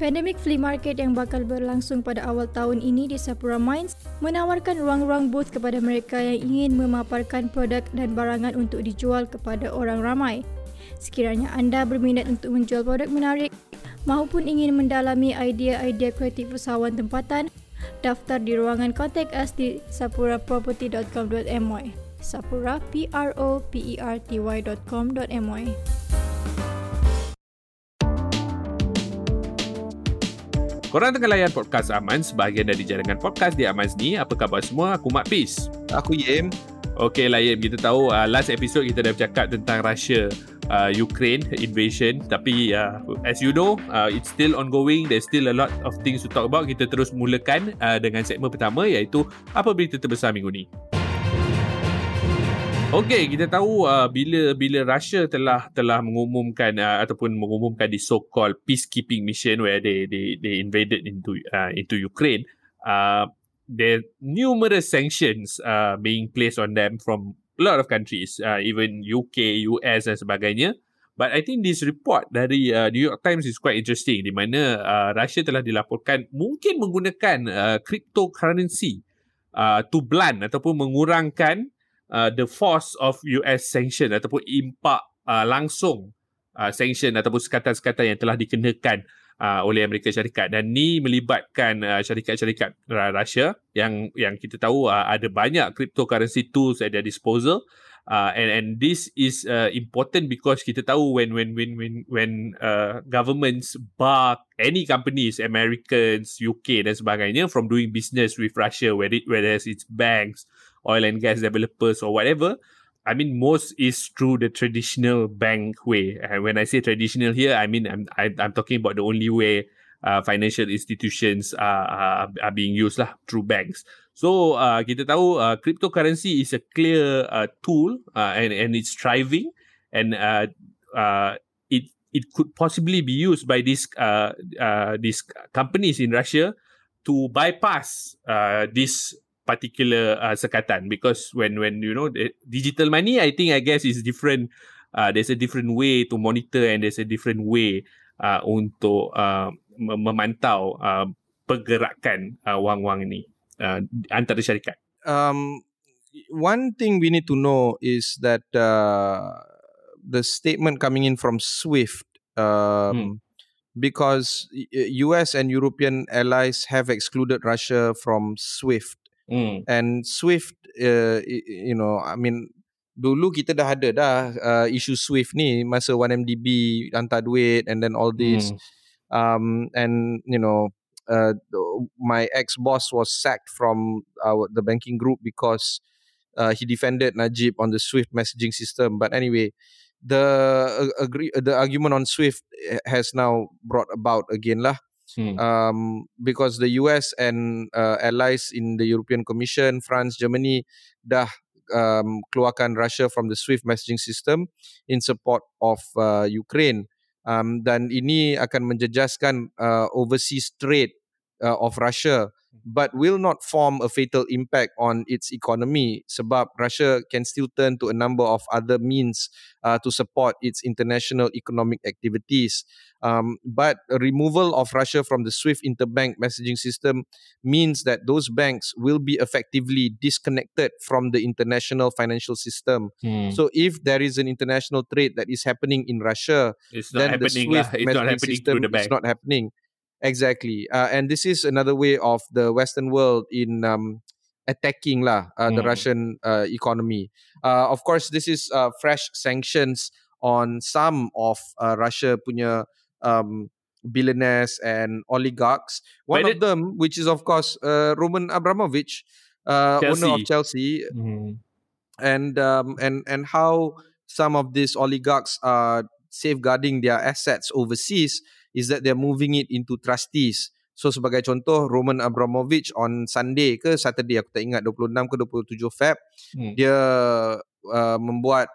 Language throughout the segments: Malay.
Pandemik flea market yang bakal berlangsung pada awal tahun ini di Sapura Mines menawarkan ruang-ruang booth kepada mereka yang ingin memaparkan produk dan barangan untuk dijual kepada orang ramai. Sekiranya anda berminat untuk menjual produk menarik maupun ingin mendalami idea-idea kreatif usahawan tempatan, daftar di ruangan kontak us di sapuraproperty.com.my. Sapura property.com.my. Korang tengah layan podcast Amanz, bahagian dari jaringan podcast di Amanz ni. Apa khabar semua? Aku Mak Pis. Aku Yem. Okey lah Yem, kita tahu last episode kita dah bercakap tentang Russia Ukraine invasion. Tapi as you know, it's still ongoing. There's still a lot of things to talk about. Kita terus mulakan dengan segmen pertama, iaitu apa berita terbesar minggu ni. Okey, kita tahu bila Russia telah mengumumkan ataupun di so-called peacekeeping mission where they invaded into Ukraine, there numerous sanctions being placed on them from a lot of countries, even UK, US dan sebagainya. But I think this report dari New York Times is quite interesting, di mana Russia telah dilaporkan mungkin menggunakan cryptocurrency to blunt ataupun mengurangkan the force of US sanction ataupun impak langsung sanction ataupun sekatan-sekatan yang telah dikenakan oleh Amerika Syarikat. Dan ni melibatkan syarikat-syarikat Russia yang kita tahu ada banyak cryptocurrency tools at their disposal, and this is important because kita tahu when governments bar any companies, Americans, UK dan sebagainya, from doing business with Russia, whether it's banks, oil and gas developers or whatever. I mean, most is through the traditional bank way. And when I say traditional here, I mean I'm talking about the only way financial institutions are being used lah, through banks. So kita tahu cryptocurrency is a clear tool, and it's thriving, and it could possibly be used by these companies in Russia to bypass this particular sekatan, because when you know digital money, I guess is different. There's a different way to monitor, and there's a different way untuk memantau pergerakan wang-wang ni antara syarikat. One thing we need to know is that the statement coming in from SWIFT, because US and European allies have excluded Russia from SWIFT. And SWIFT, dulu kita dah ada issue SWIFT ni masa 1MDB hantar duit and then all this. My ex-boss was sacked from the banking group because he defended Najib on the SWIFT messaging system. But anyway, the argument on SWIFT has now brought about again lah. Because the US and allies in the European Commission, France, Germany dah keluarkan Russia from the SWIFT messaging system in support of Ukraine, dan ini akan menjejaskan overseas trade of Russia, but will not form a fatal impact on its economy sebab Russia can still turn to a number of other means to support its international economic activities. But removal of Russia from the SWIFT interbank messaging system means that those banks will be effectively disconnected from the international financial system. So if there is an international trade that is happening in Russia, then the SWIFT messaging system is not happening. Exactly. And this is another way of the Western world in attacking the Russian economy. Of course, this is fresh sanctions on some of Russia punya billionaires and oligarchs. One of them, which is of course Roman Abramovich, owner of Chelsea, and how some of these oligarchs are safeguarding their assets overseas is that they're moving it into trustees. So sebagai contoh, Roman Abramovich on Sunday ke Saturday, aku tak ingat, 26 ke 27 Feb, dia membuat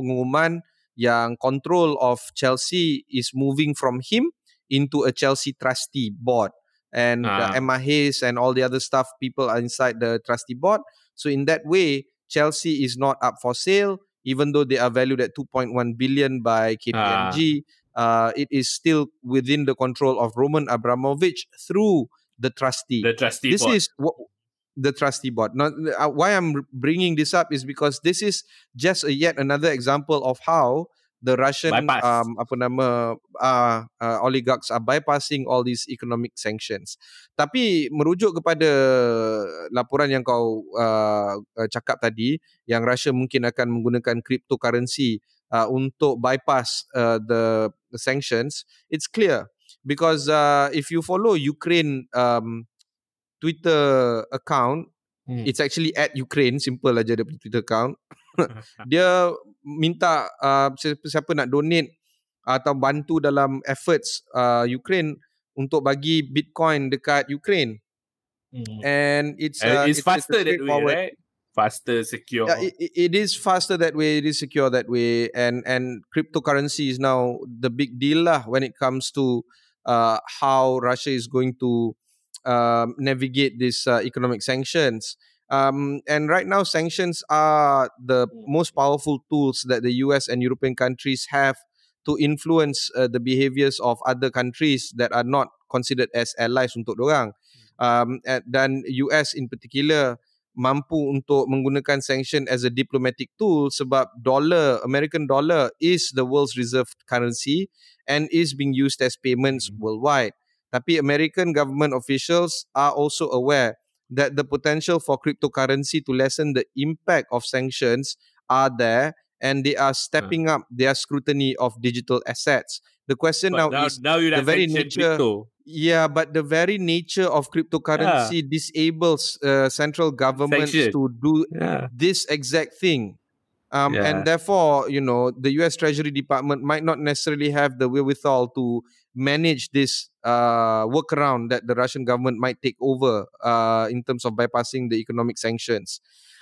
pengumuman yang control of Chelsea is moving from him into a Chelsea trustee board. And Emma Hayes and all the other stuff, people are inside the trustee board. So in that way, Chelsea is not up for sale, even though they are valued at 2.1 billion by KPMG. it is still within the control of Roman Abramovich through the trustee. The trustee board. Now, why I'm bringing this up is because this is just yet another example of how the Russian oligarchs are bypassing all these economic sanctions. Tapi merujuk kepada laporan yang kau cakap tadi, yang Russia mungkin akan menggunakan cryptocurrency untuk bypass the sanctions, it's clear because if you follow Ukraine Twitter account, it's actually at Ukraine, simple aja dia punya Twitter account. Dia minta siapa nak donate atau bantu dalam efforts Ukraine untuk bagi Bitcoin dekat Ukraine. And it's faster that way, right? Faster, secure. Yeah, it is faster that way. It is secure that way. And cryptocurrency is now the big deal lah when it comes to how Russia is going to navigate these economic sanctions. And right now, sanctions are the most powerful tools that the US and European countries have to influence the behaviors of other countries that are not considered as allies untuk dorang. Dan US in particular mampu untuk menggunakan sanction as a diplomatic tool sebab dollar, American dollar is the world's reserve currency and is being used as payments worldwide. Tapi American government officials are also aware that the potential for cryptocurrency to lessen the impact of sanctions are there, and they are stepping up their scrutiny of digital assets. The question now is the very nature. Crypto. Yeah, but the very nature of cryptocurrency disables central governments to do this exact thing. And therefore, you know, the US Treasury Department might not necessarily have the wherewithal to manage this workaround that the Russian government might take over in terms of bypassing the economic sanctions.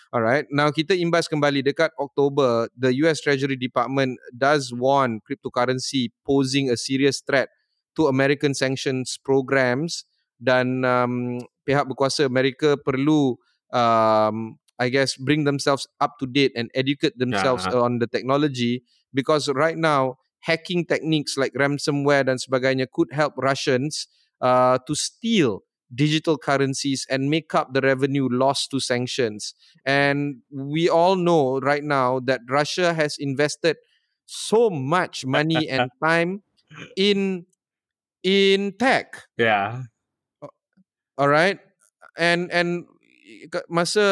Alright, now kita imbas kembali dekat October, the US Treasury Department does warn cryptocurrency posing a serious threat to American sanctions programs, dan pihak berkuasa Amerika perlu I guess bring themselves up to date and educate themselves on the technology, because right now hacking techniques like ransomware dan sebagainya could help Russians to steal digital currencies and make up the revenue lost to sanctions. And we all know right now that Russia has invested so much money and time in tech. Yeah. All right. And masa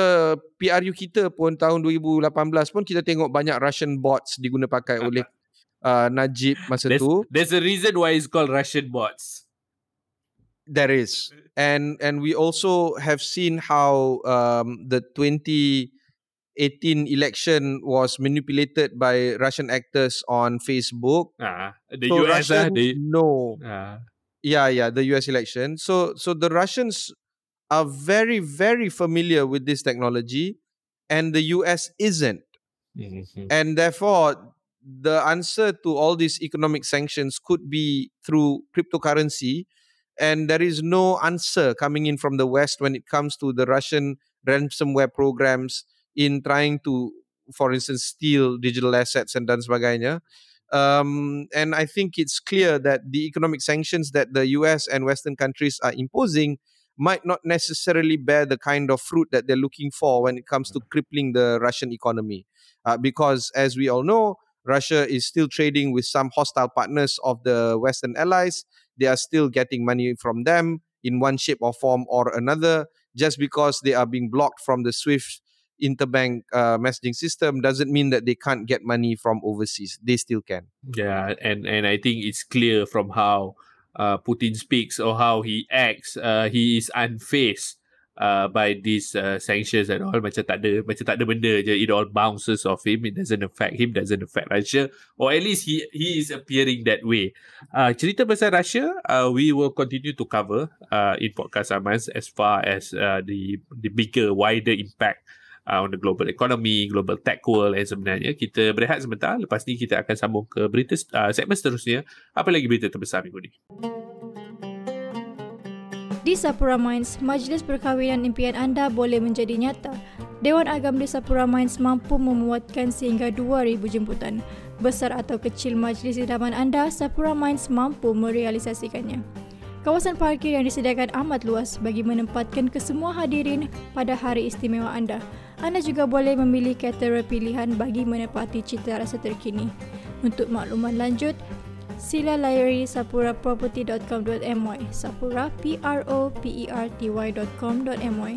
PRU kita pun tahun 2018 pun kita tengok banyak Russian bots diguna pakai oleh Najib masa tu. There's a reason why it's called Russian bots. There is. And we also have seen how the 2018 election was manipulated by Russian actors on Facebook. The so US no. Yeah, the US election. So the Russians are very, very familiar with this technology and the US isn't. And therefore, the answer to all these economic sanctions could be through cryptocurrency, and there is no answer coming in from the West when it comes to the Russian ransomware programs in trying to, for instance, steal digital assets and dan sebagainya. And I think it's clear that the economic sanctions that the US and Western countries are imposing might not necessarily bear the kind of fruit that they're looking for when it comes to crippling the Russian economy. Because, as we all know, Russia is still trading with some hostile partners of the Western allies. They are still getting money from them in one shape or form or another. Just because they are being blocked from the SWIFT interbank messaging system doesn't mean that they can't get money from overseas. They still can. Yeah, and I think it's clear from how Putin speaks or how he acts, he is unfazed by these sanctions and all. Macam tak ada benda je. It all bounces off him. It doesn't affect him, doesn't affect Russia, or at least he is appearing that way. Cerita pasal Russia, we will continue to cover in Podcast Amanz as far as the bigger, wider impact on the global economy, global tech world dan sebenarnya. Kita berehat sebentar, lepas ni kita akan sambung ke berita segmen seterusnya. Apa lagi berita terbesar minggu ni? Di Sapura Mines, majlis perkahwinan impian anda boleh menjadi nyata. Dewan Agam di Sapura Mines mampu memuatkan sehingga 2,000 jemputan. besar atau kecil majlis idaman anda, Sapura Mines mampu merealisasikannya. Kawasan parkir yang disediakan amat luas bagi menempatkan kesemua hadirin pada hari istimewa anda. Anda juga boleh memilih caterer pilihan bagi menepati cita rasa terkini. Untuk makluman lanjut, sila layari sapuraproperty.com.my, Sapura property.com.my.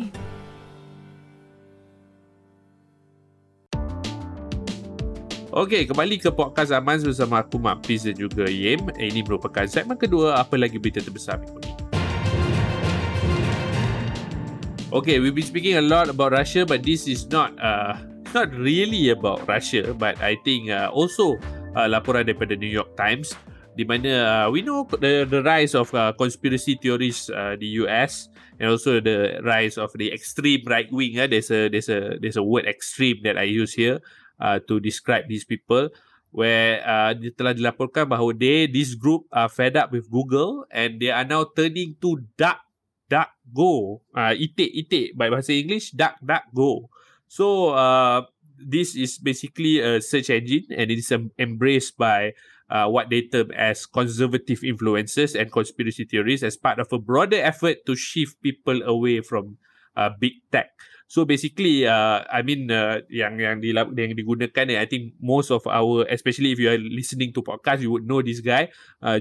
Okey, kembali ke podcast Amanz bersama aku, Mak Piz dan juga Yem. Ini merupakan segmen kedua, apa lagi berita terbesar minggu ini. Okay, we've been speaking a lot about Russia, but this is not really about Russia, but I think also laporan daripada New York Times, di mana we know the rise of conspiracy theories the US, and also the rise of the extreme right wing. There's a word extreme that I use here to describe these people, where telah dilaporkan bahawa this group are fed up with Google and they are now turning to DuckDuckGo, itik-itik by bahasa English, DuckDuckGo. So this is basically a search engine, and it is embraced by what they term as conservative influencers and conspiracy theories as part of a broader effort to shift people away from big tech. So basically, yang digunakan, I think most of our, especially if you are listening to podcast, you would know this guy,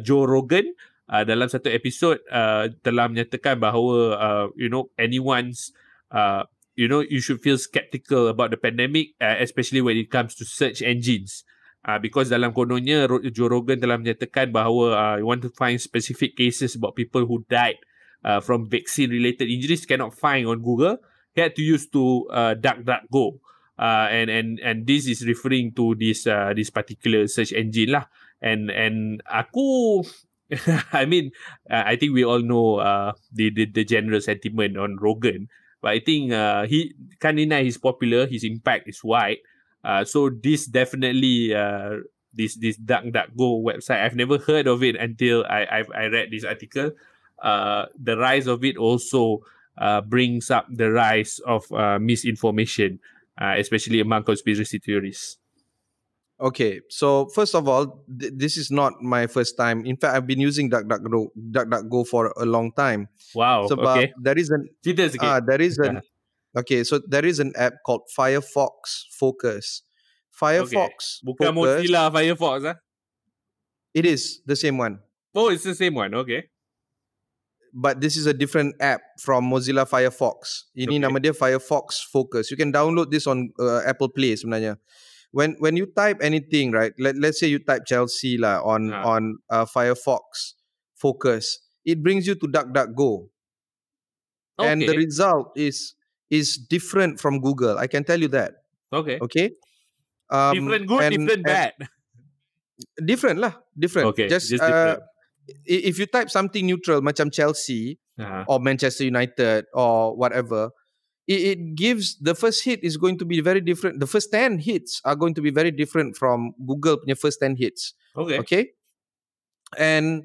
Joe Rogan. Dalam satu episod telah menyatakan bahawa anyone's you should feel skeptical about the pandemic, especially when it comes to search engines, because dalam kononnya Joe Rogan telah menyatakan bahawa you want to find specific cases about people who died from vaccine related injuries cannot find on Google, you had to use to DuckDuckGo, and this is referring to this particular search engine lah, and aku I mean, I think we all know the general sentiment on Rogan, but I think he can't deny he's popular, his impact is wide. So this definitely this DuckDuckGo website, I've never heard of it until I read this article. The rise of it also brings up the rise of misinformation, especially among conspiracy theories. Okay, so first of all, this is not my first time. In fact, I've been using DuckDuckGo for a long time. Wow. So, okay. There is an app called Firefox Focus. Firefox. Okay. Bukan Mozilla Firefox, huh? It is the same one. Oh, it's the same one. Okay. But this is a different app from Mozilla Firefox. Ini nama dia Firefox Focus. You can download this on Apple Play sebenarnya. When you type anything, right? Let's say you type Chelsea lah on Firefox Focus, it brings you to DuckDuckGo, and the result is different from Google. I can tell you that. Okay. Different good, different bad. Different lah, different. Okay, just different. If you type something neutral, macam Chelsea or Manchester United or whatever. It gives, the first hit is going to be very different. The first 10 hits are going to be very different from Google punya first 10 hits. Okay? And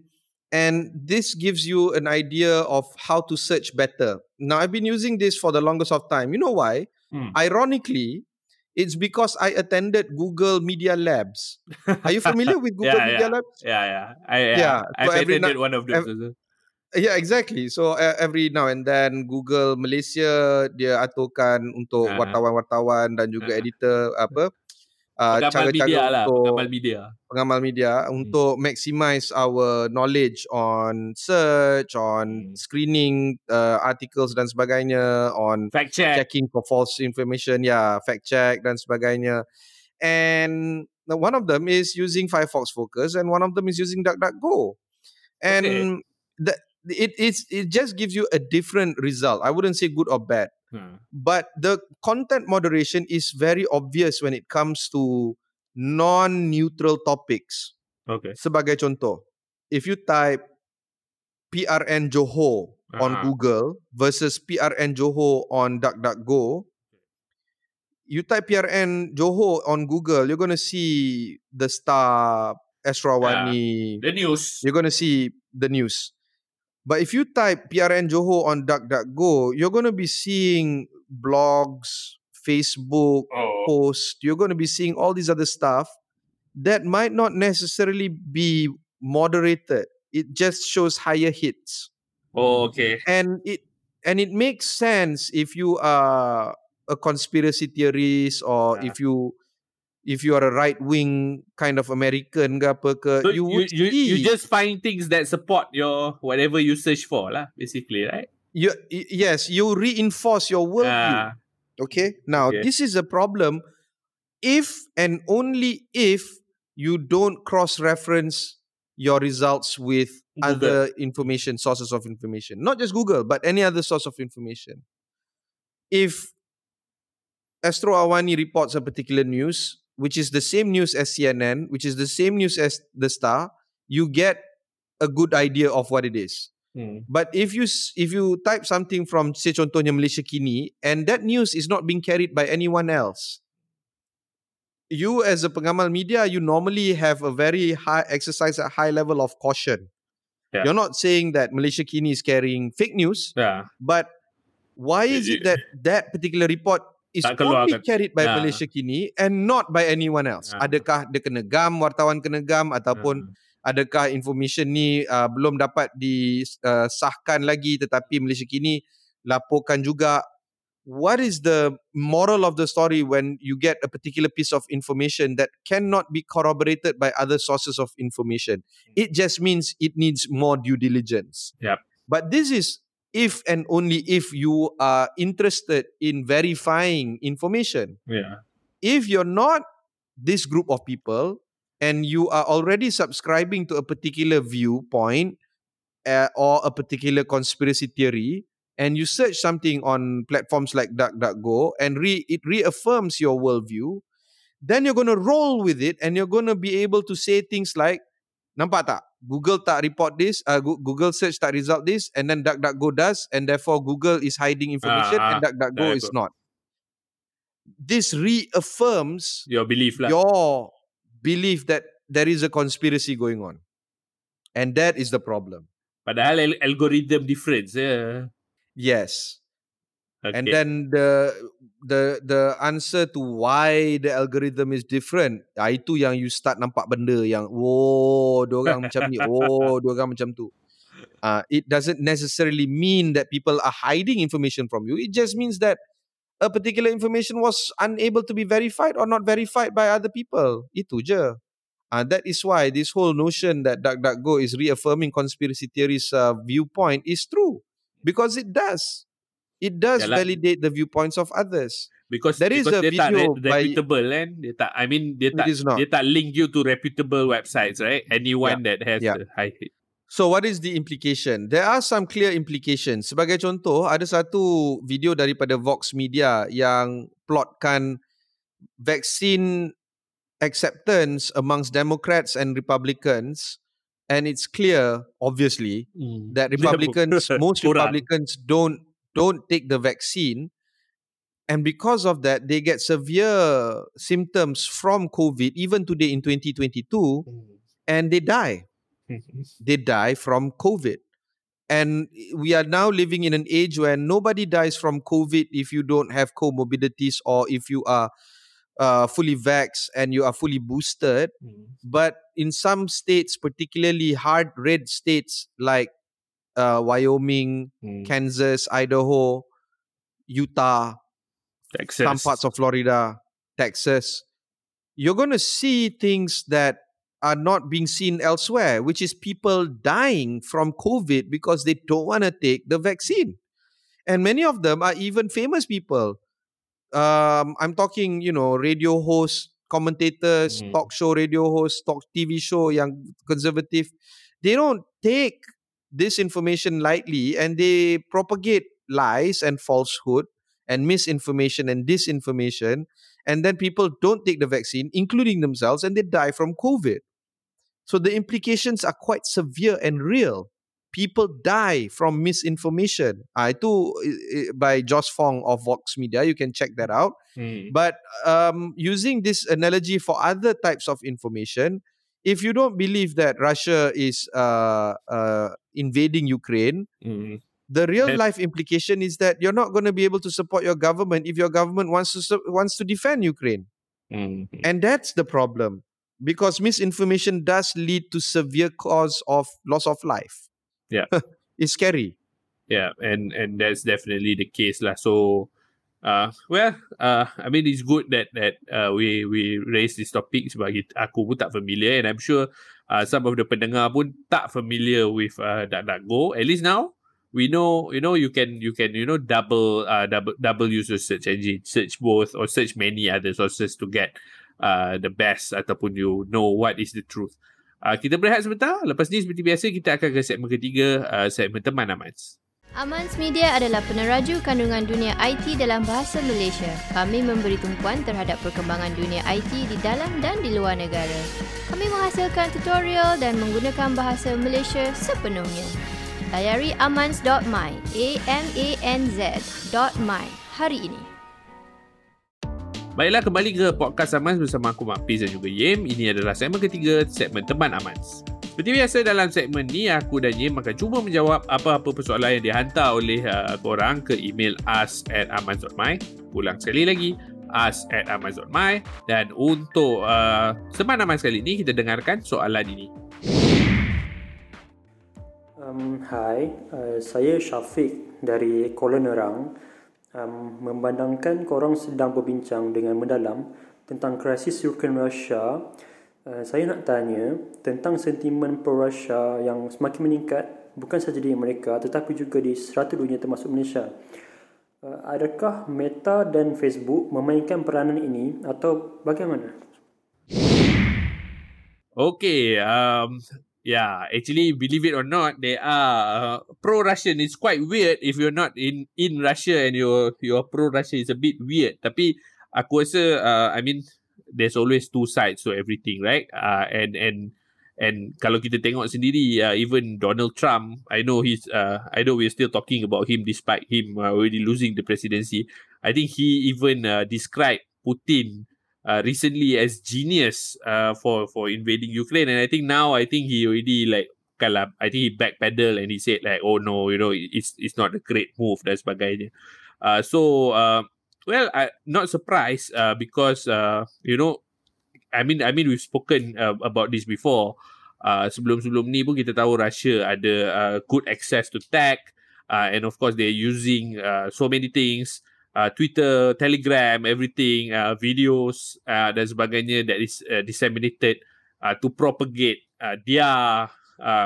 this gives you an idea of how to search better. Now, I've been using this for the longest of time. You know why? Ironically, it's because I attended Google Media Labs. Are you familiar with Google Media Labs? Yeah. I attended one of those. Yeah, exactly. So every now and then Google Malaysia dia aturkan untuk wartawan-wartawan dan juga editor pengamal media untuk maximize our knowledge on search, on screening articles dan sebagainya, on fact check. Checking for false information, fact check dan sebagainya. And one of them is using Firefox Focus, and one of them is using DuckDuckGo. And it just gives you a different result. I wouldn't say good or bad. But the content moderation is very obvious when it comes to non-neutral topics. Okay. Sebagai contoh, if you type PRN Johor on Google versus PRN Johor on DuckDuckGo, you type PRN Johor on Google, you're going to see the star, Astro Awani. The news. You're going to see the news. But if you type PRN Johor on DuckDuckGo, you're going to be seeing blogs, Facebook posts. You're going to be seeing all these other stuff that might not necessarily be moderated. It just shows higher hits. Oh, okay. And it makes sense if you are a conspiracy theorist or if you are a right-wing kind of American ke apa ke, so you just find things that support your whatever you search for lah, basically, right? You reinforce your worldview. Okay? Now, this is a problem if and only if you don't cross-reference your results with Google. Other information, sources of information. Not just Google, but any other source of information. If Astro Awani reports a particular news, which is the same news as CNN, which is the same news as The Star, you get a good idea of what it is. But if you type something from, say contohnya Malaysia Kini, and that news is not being carried by anyone else, you as a pengamal media, you normally have a very high level of caution. Yeah. You're not saying that Malaysia Kini is carrying fake news, but why is it that particular report is only carried by Malaysia Kini and not by anyone else? Adakah dia kena gam, wartawan kena gam, ataupun adakah information ni belum dapat disahkan lagi tetapi Malaysia Kini laporkan juga? What is the moral of the story when you get a particular piece of information that cannot be corroborated by other sources of information? It just means it needs more due diligence. Yep. But this is if and only if you are interested in verifying information. Yeah. If you're not this group of people, and you are already subscribing to a particular viewpoint or a particular conspiracy theory, and you search something on platforms like DuckDuckGo and it reaffirms your worldview, then you're going to roll with it and you're going to be able to say things like, nampak tak? Google tak report this, Google search tak result this, and then DuckDuckGo does, and therefore Google is hiding information and DuckDuckGo is not. This reaffirms your belief lah. Your belief that there is a conspiracy going on. And that is the problem. Padahal algorithm difference. Yeah. Yes. Okay. And then the answer to why the algorithm is different, itu yang you start nampak benda yang, diorang macam ni, diorang macam tu. It doesn't necessarily mean that people are hiding information from you. It just means that a particular information was unable to be verified or not verified by other people. Itu je. That is why this whole notion that DuckDuckGo is reaffirming conspiracy theories' viewpoint is true. Because it does. It does validate the viewpoints of others. Because there is a video reputable, kan? Dia tak link you to reputable websites, right? Anyone that has the high hit. So what is the implication? There are some clear implications. Sebagai contoh, ada satu video daripada Vox Media yang plotkan vaccine acceptance amongst Democrats and Republicans, and it's clear, obviously, that Republicans, most Republicans don't take the vaccine, and because of that, they get severe symptoms from COVID, even today in 2022, and they die. They die from COVID. And we are now living in an age where nobody dies from COVID if you don't have comorbidities or if you are fully vaxxed and you are fully boosted. But in some states, particularly hard red states like Wyoming, Kansas, Idaho, Utah, Texas, some parts of Florida, Texas, you're going to see things that are not being seen elsewhere, which is people dying from COVID because they don't want to take the vaccine. And many of them are even famous people. I'm talking, radio hosts, commentators, talk show radio hosts, talk TV show, yang conservative. They don't take this information lightly and they propagate lies and falsehood and misinformation and disinformation. And then people don't take the vaccine, including themselves, and they die from COVID. So the implications are quite severe and real. People die from misinformation. Itu by Joss Fong of Vox Media. You can check that out. But using this analogy for other types of information, if you don't believe that Russia is invading Ukraine, the real-life implication is that you're not going to be able to support your government if your government wants to defend Ukraine. And that's the problem. because misinformation does lead to severe cause of loss of life. Yeah. It's scary. Yeah, and that's definitely the case lah. So, I mean, it's good that we raise this topic sebab aku pun tak familiar, and I'm sure some of the pendengar pun tak familiar with DuckDuckGo. At least now we know, you can double use your search engine, search both or search many other sources to get the best ataupun what is the truth. Kita berehat sebentar. Lepas ni seperti biasa kita akan ke segmen ketiga, segmen teman Amanz. Amanz Media adalah peneraju kandungan dunia IT dalam bahasa Malaysia. Kami memberi tumpuan terhadap perkembangan dunia IT di dalam dan di luar negara. Kami menghasilkan tutorial dan menggunakan bahasa Malaysia sepenuhnya. Layari amanz.my, amanz.my hari ini. Baiklah, kembali ke podcast Amanz bersama aku, Mak Piz dan juga Yem. Ini adalah segmen ketiga, segmen teman Amanz. Seperti biasa dalam segmen ni, aku dan Yem akan cuba menjawab apa-apa persoalan yang dihantar oleh korang ke email us@amanz.my. Ulang sekali lagi, us@amanz.my. Dan untuk teman Amanz kali ni, kita dengarkan soalan ini. Hai, saya Syafiq dari Kuala Nerang. Memandangkan korang sedang berbincang dengan mendalam tentang krisis Ukraine-Rusia, saya nak tanya tentang sentimen pro-Rusia yang semakin meningkat bukan sahaja di Amerika tetapi juga di serata dunia termasuk Malaysia. Adakah Meta dan Facebook memainkan peranan ini atau bagaimana? Okay, yeah, actually, believe it or not, they are pro-Russian. It's quite weird if you're not in Russia and you're pro-Russia. It's a bit weird. Tapi aku rasa, there's always two sides to everything, right? And kalau kita tengok sendiri, even Donald Trump, I know we're still talking about him despite him already losing the presidency. I think he even described Putin recently as genius for invading Ukraine, and I think he already he backpedaled and he said oh no, it's not a great move dan sebagainya. I'm not surprised because we've spoken about this before. Sebelum ni pun kita tahu Russia ada good access to tech, and of course they're using so many things. Twitter, Telegram, everything, videos dan sebagainya that is disseminated to propagate their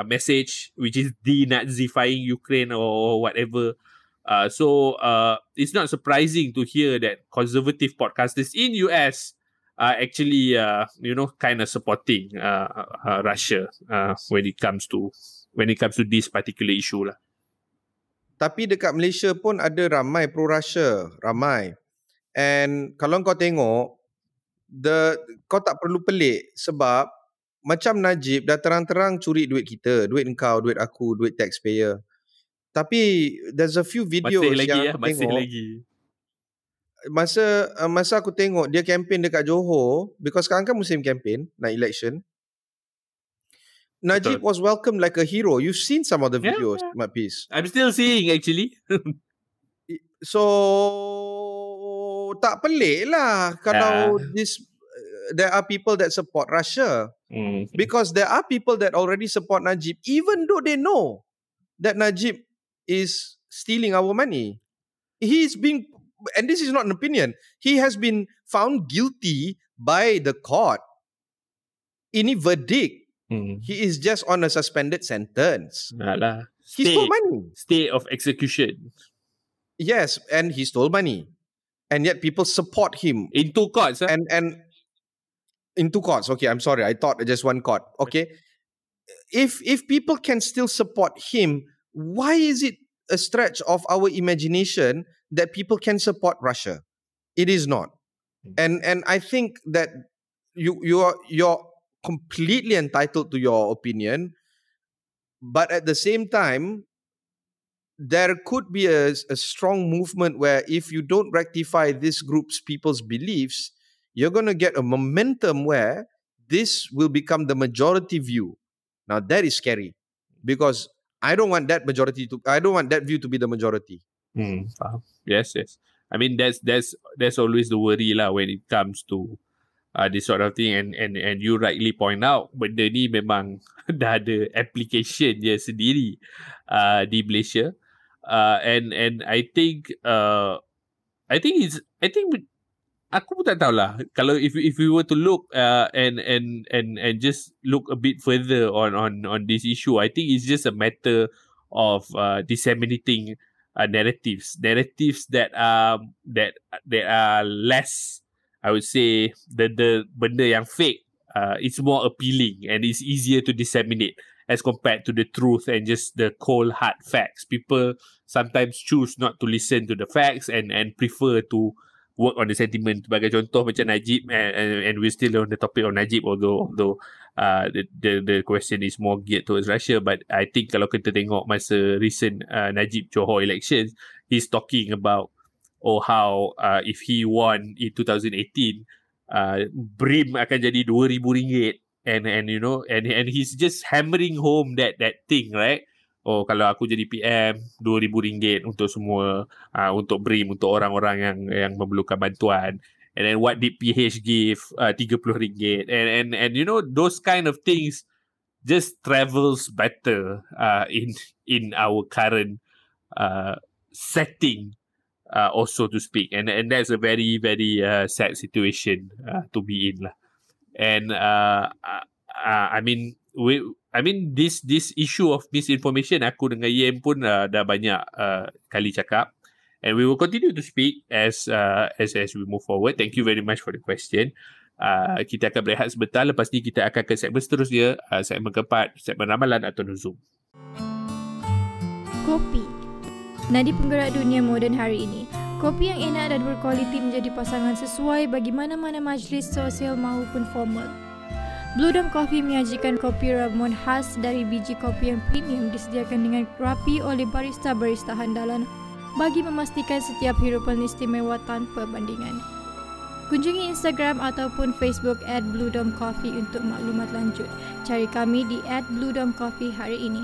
message, which is denazifying Ukraine or whatever. So it's not surprising to hear that conservative podcasters in US are actually, kind of supporting Russia when it comes to this particular issue lah. Tapi dekat Malaysia pun ada ramai pro-Russia, ramai. And kalau kau tengok, kau tak perlu pelik sebab macam Najib dah terang-terang curi duit kita, duit engkau, duit aku, duit taxpayer. Tapi there's a few videos masih lagi. Masa aku tengok dia campaign dekat Johor, because sekarang kan musim campaign, nak election. Najib was welcomed like a hero. You've seen some of the videos, yeah. My piece. I'm still seeing actually. So tak pelik lah kalau there are people that support Russia, because there are people that already support Najib, even though they know that Najib is stealing our money. He's been, and this is not an opinion, he has been found guilty by the court in a verdict. He is just on a suspended sentence. He stole money. Stay of execution. Yes, and he stole money. And yet people support him. In two courts. Huh? And in two courts. Okay, I'm sorry. I thought just one court. Okay. If people can still support him, why is it a stretch of our imagination that people can support Russia? It is not. And I think that you're completely entitled to your opinion, but at the same time there could be a strong movement where if you don't rectify this group's people's beliefs, you're going to get a momentum where this will become the majority view. Now that is scary because I don't want that view to be the majority. Yes. I mean that's always the worry lah when it comes to this sort of thing, and you rightly point out benda ni memang dah ada application dia sendiri di Malaysia, and I think aku pun tak tahulah kalau if we were to look and just look a bit further on this issue. I think it's just a matter of disseminating narratives that are less, I would say, the benda yang fake. It's more appealing and it's easier to disseminate as compared to the truth and just the cold hard facts. People sometimes choose not to listen to the facts and prefer to work on the sentiment. Sebagai contoh macam Najib, and we're still on the topic of Najib, although the question is more geared towards Russia, but I think kalau kita tengok masa recent Najib Johor elections, he's talking about how if he won in 2018, BRIM akan jadi RM2,000, and he's just hammering home that thing, right? Oh, kalau aku jadi PM, RM2,000 untuk semua, untuk BRIM, untuk orang-orang yang memerlukan bantuan. And then what did PH give? RM30. And those kind of things just travels better in our current setting, also to speak. And that's a very, very sad situation to be in lah. And I mean this issue of misinformation, aku dengan Yem pun dah banyak kali cakap, and we will continue to speak as we move forward. Thank you very much for the question. Kita akan berehat sebentar, lepas ni kita akan ke segmen seterusnya, segmen keempat, segmen ramalan atau nuzum. Kopi, nadi penggerak dunia moden hari ini. Kopi yang enak dan berkualiti menjadi pasangan sesuai bagi mana-mana majlis sosial maupun formal. Blue Dome Coffee menyajikan kopi Ramon khas dari biji kopi yang premium, disediakan dengan rapi oleh barista-barista handalan bagi memastikan setiap hirupan istimewa tanpa bandingan. Kunjungi Instagram ataupun Facebook @BlueDomeCoffee untuk maklumat lanjut. Cari kami di @BlueDomeCoffee hari ini.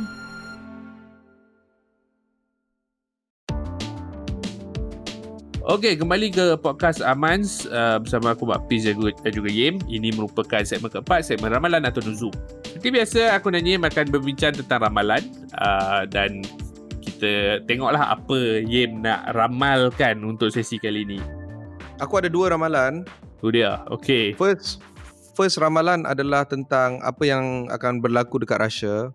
Okey, kembali ke podcast Amanz bersama aku Mak Piz dan juga Yim. Ini merupakan segmen keempat, segmen Ramalan atau Nuzum. Seperti biasa, aku dan Yim akan berbincang tentang ramalan, dan kita tengoklah apa Yim nak ramalkan untuk sesi kali ini. Aku ada dua ramalan. Tu dia, okey. First ramalan adalah tentang apa yang akan berlaku dekat Russia.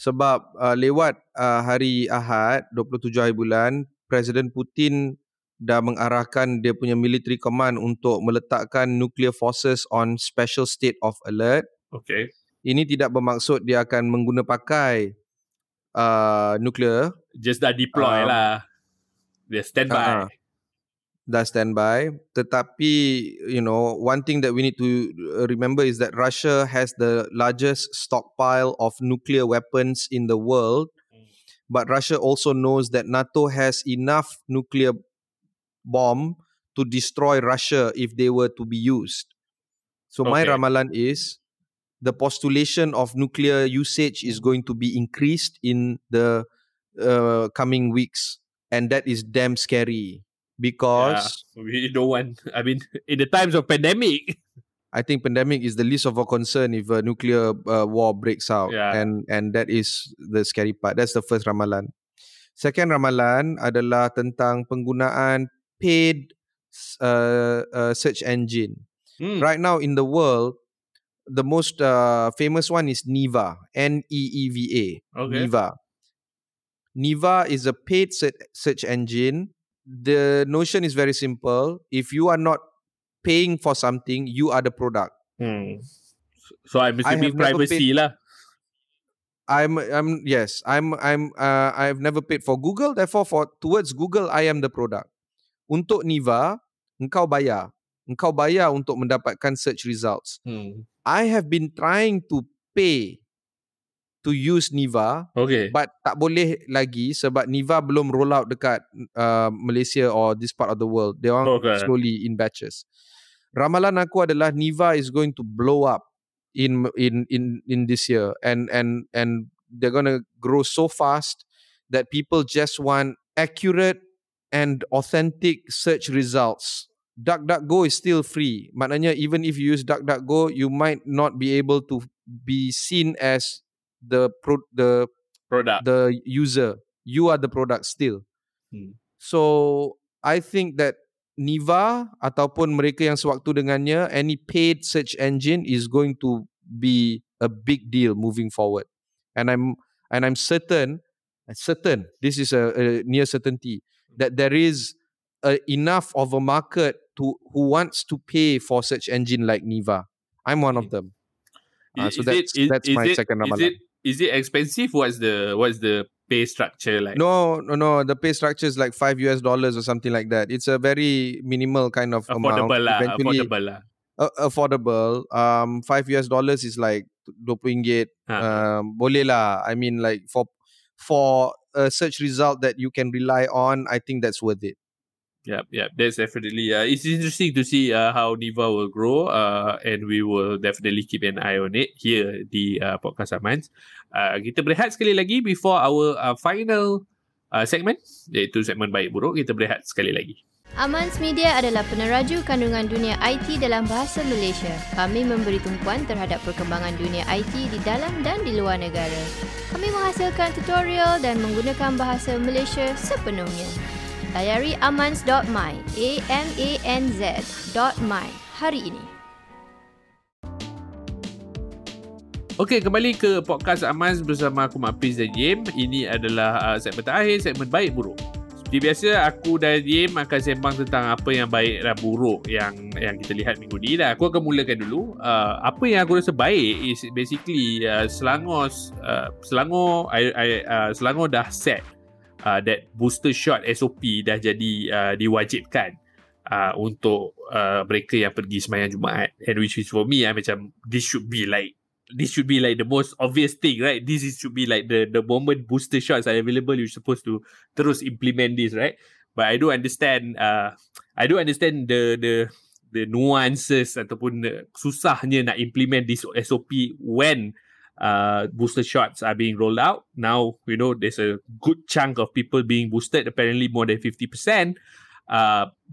Sebab lewat hari Ahad, 27 hari bulan, Presiden Putin dah mengarahkan dia punya military command untuk meletakkan nuclear forces on special state of alert. Okay. Ini tidak bermaksud dia akan menggunakan pakai nuclear. Just dah deploy lah. Dia standby. Dah standby. Tetapi, one thing that we need to remember is that Russia has the largest stockpile of nuclear weapons in the world. But Russia also knows that NATO has enough nuclear bomb to destroy Russia if they were to be used. So my ramalan is the postulation of nuclear usage is going to be increased in the coming weeks, and that is damn scary because we don't want. I mean, in the times of pandemic, I think pandemic is the least of our concern if a nuclear war breaks out, and that is the scary part. That's the first ramalan. Second ramalan adalah tentang penggunaan paid search engine. Right now in the world, the most famous one is Neeva, N-E-E-V-A. Okay. Neeva is a paid search engine. The notion is very simple. If you are not paying for something, you are the product. So I'm assuming privacy lah. I've never paid for Google, therefore towards Google I am the product. Untuk Neeva, engkau bayar untuk mendapatkan search results. I have been trying to pay to use Neeva, but tak boleh lagi sebab Neeva belum roll out dekat Malaysia or this part of the world. They are slowly in batches. Ramalan aku adalah Neeva is going to blow up in this year, and they're going to grow so fast that people just want accurate and authentic search results DuckDuckGo is still free. Maknanya even if you use DuckDuckGo, you might not be able to be seen as the product, the user. You are the product still. So I think that Neeva ataupun mereka yang sewaktu dengannya, any paid search engine is going to be a big deal moving forward. And I'm certain this is a near certainty that there is enough of a market who wants to pay for search engine like Neeva. I'm one of them. Is it expensive? What's the pay structure like? No. The pay structure is like $5 or something like that. It's a very minimal kind of amount. Affordable. $5 is like RM20. Boleh lah. I mean, like for a search result that you can rely on, I think that's worth it. Yeah, that's definitely. It's interesting to see how Neeva will grow, and we will definitely keep an eye on it here di Podcast Amanz. Kita berehat sekali lagi before our final segment, iaitu segmen Baik Buruk. Kita berehat sekali lagi. Amanz Media adalah peneraju kandungan dunia IT dalam bahasa Malaysia. Kami memberi tumpuan terhadap perkembangan dunia IT di dalam dan di luar negara. Kami menghasilkan tutorial dan menggunakan bahasa Malaysia sepenuhnya. Layari amanz.my, amanz.my hari ini. Okey, kembali ke Podcast Amanz bersama aku, Mak Piz dan Yim. Ini adalah segmen terakhir, segmen Baik Buruk. Seperti biasa, aku dan Yim akan sembang tentang apa yang baik dan buruk yang kita lihat minggu ni. Dan aku akan mulakan dulu. Apa yang aku rasa baik is basically Selangor dah set. That booster shot SOP dah jadi diwajibkan untuk mereka yang pergi sembahyang Jumaat, and which is for me, I macam this should be like the most obvious thing, right? This should be like the moment booster shots are available, you're supposed to terus implement this, right? But I do understand the nuances ataupun susahnya nak implement this SOP when booster shots are being rolled out. Now, you know, there's a good chunk of people being boosted, apparently more than 50%.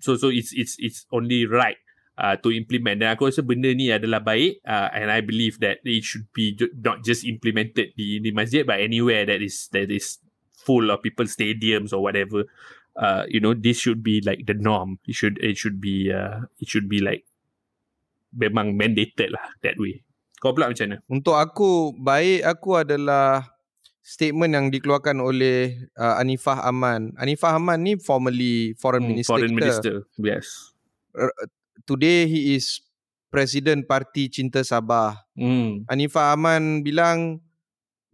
So it's only right to implement. Dan aku rasa benda ni adalah baik, and I believe that it should be not just implemented di masjid, but anywhere that is full of people, stadiums or whatever. This should be like the norm. It should be like memang mandated lah that way. Kau pula macam mana? Untuk aku, baik aku adalah statement yang dikeluarkan oleh Anifah Aman. Anifah Aman ni formerly Foreign Minister. Yes. Today he is President Parti Cinta Sabah. Anifah Aman bilang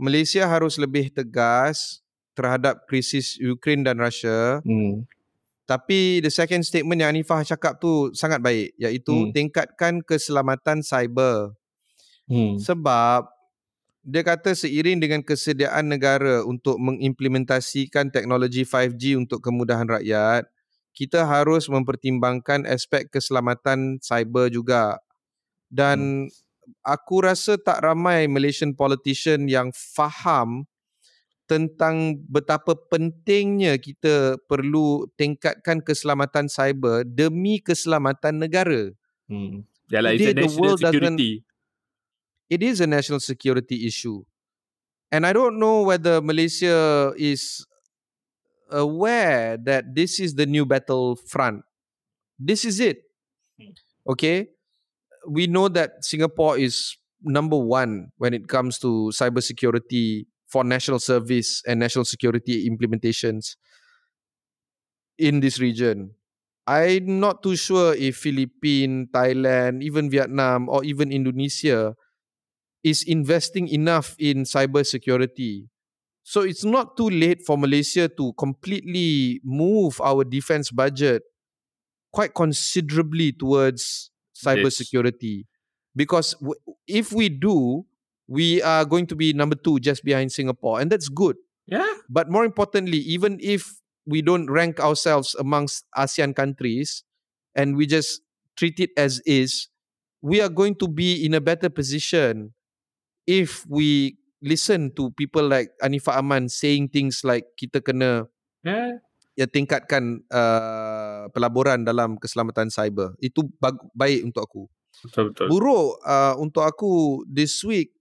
Malaysia harus lebih tegas terhadap krisis Ukraine dan Rusia. Tapi the second statement yang Anifah cakap tu sangat baik, iaitu tingkatkan keselamatan cyber. Sebab dia kata seiring dengan kesediaan negara untuk mengimplementasikan teknologi 5G untuk kemudahan rakyat, kita harus mempertimbangkan aspek keselamatan cyber juga. Dan aku rasa tak ramai Malaysian politician yang faham tentang betapa pentingnya kita perlu tingkatkan keselamatan cyber demi keselamatan negara. Yalah, it's a national security. It is a national security issue. And I don't know whether Malaysia is aware that this is the new battlefront. This is it. Okay? We know that Singapore is number one when it comes to cybersecurity for national service and national security implementations in this region. I'm not too sure if Philippines, Thailand, even Vietnam or even Indonesia is investing enough in cybersecurity. So it's not too late for Malaysia to completely move our defense budget quite considerably towards cybersecurity. Yes. Because if we do, we are going to be number 2 just behind Singapore, and that's good. Yeah. But more importantly, even if we don't rank ourselves amongst ASEAN countries and we just treat it as is, we are going to be in a better position if we listen to people like Anifah Aman saying things like kita kena ya, tingkatkan pelaburan dalam keselamatan cyber. Itu baik untuk aku. Betul-betul. Buruk untuk aku this week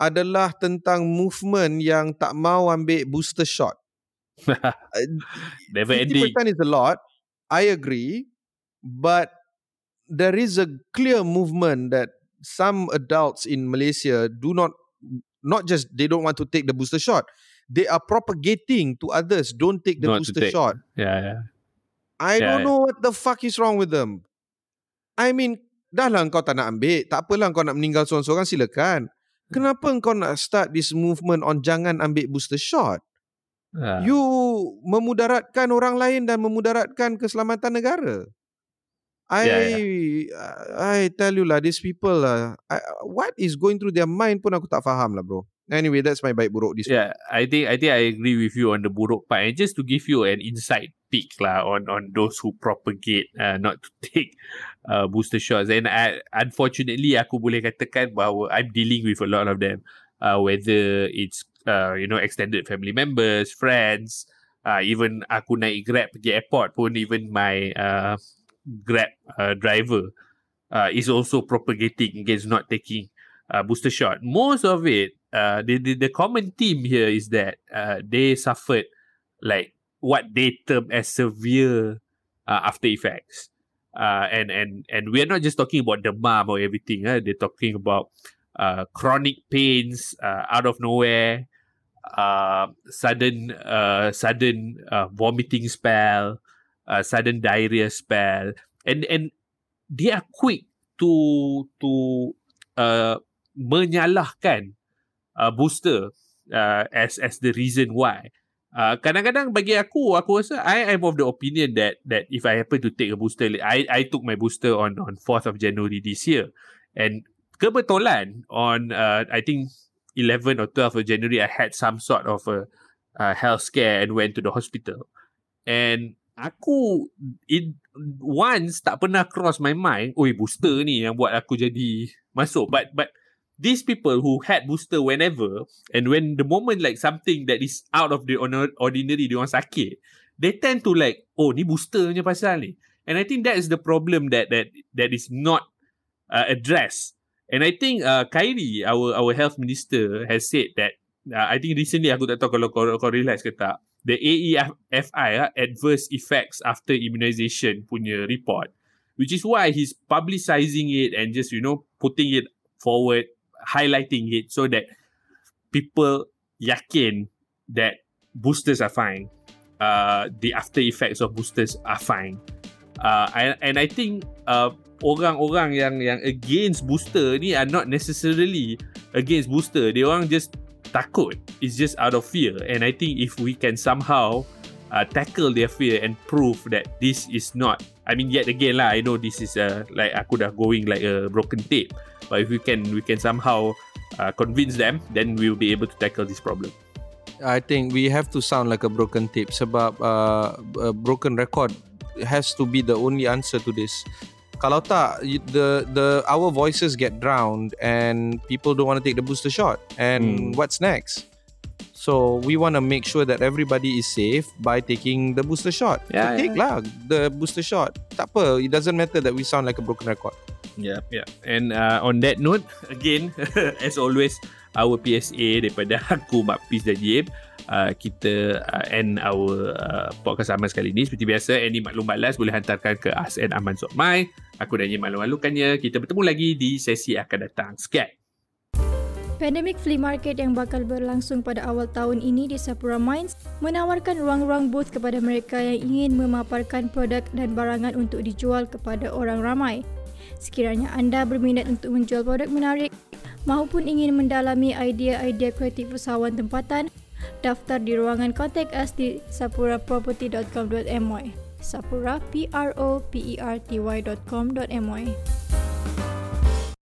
adalah tentang movement yang tak mau ambil booster shot. 50% is a lot. I agree. But there is a clear movement that some adults in Malaysia do not just they don't want to take the booster shot. They are propagating to others, don't take the booster shot. Yeah. I don't know what the fuck is wrong with them. I mean, dah lah kau tak nak ambil, tak apalah kau nak meninggal seorang-seorang, silakan. Kenapa kau nak start this movement on jangan ambil booster shot? You memudaratkan orang lain dan memudaratkan keselamatan negara. I tell you lah, these people lah, what is going through their mind pun aku tak faham lah, bro. Anyway, that's my baik buruk this week. I think I agree with you on the buruk part. And just to give you an inside peek lah on those who propagate not to take booster shots. And unfortunately, aku boleh katakan bahawa I'm dealing with a lot of them. Whether it's extended family members, friends, even aku naik Grab pergi airport pun, even my Grab driver is also propagating against not taking booster shot. Most of it, the common theme here is that they suffered like what they term as severe after effects. And we are not just talking about demam or everything. They're talking about chronic pains out of nowhere, sudden vomiting spell, sudden diarrhea spell, and they are quick to menyalahkan booster as the reason why. Kadang-kadang bagi aku rasa I am of the opinion that if I happen to take a booster, I took my booster on 4th of January this year, and kebetulan on I think 11 or 12th of January I had some sort of a health scare and went to the hospital, and aku once tak pernah cross my mind, oi booster ni yang buat aku jadi masuk. But these people who had booster whenever, and when the moment like something that is out of the ordinary, dia orang sakit, they tend to like, oh ni booster punya pasal ni. And I think that is the problem that is not addressed. And I think Khairi, our health minister, has said that I think recently, aku tak tahu kalau kau realize ke tak, the AEFI, Adverse Effects After Immunization punya report, which is why he's publicizing it and just, putting it forward, highlighting it so that people yakin that boosters are fine. The after effects of boosters are fine. And I think orang-orang yang against booster ni are not necessarily against booster. They orang just takut. It's just out of fear. And I think if we can somehow tackle their fear and prove that this is not, I mean, yet again lah, I know this is like aku dah going like a broken tape, but if we can somehow convince them, then we will be able to tackle this problem. I think we have to sound like a broken tape sebab a broken record has to be the only answer to this. Kalau tak, our voices get drowned and people don't want to take the booster shot. And what's next? So we want to make sure that everybody is safe by taking the booster shot. Yeah, so take lah the booster shot. Tak apa, it doesn't matter that we sound like a broken record. Yeah. And on that note, again, as always, our PSA daripada aku, Mak Pis dan Jib. Kita end our podcast Amanz kali ni. Seperti biasa, any maklum balas boleh hantarkan ke us@amanz.my. Aku dan Jim malu-malukannya. Kita bertemu lagi di sesi akan datang. Sekian. Pandemik flea market yang bakal berlangsung pada awal tahun ini di Sapura Mines menawarkan ruang-ruang booth kepada mereka yang ingin memaparkan produk dan barangan untuk dijual kepada orang ramai. Sekiranya anda berminat untuk menjual produk menarik maupun ingin mendalami idea-idea kreatif usahawan tempatan, daftar di ruangan kontak us di sapuraproperty.com.my. Sapura, PROPERTY.com.my.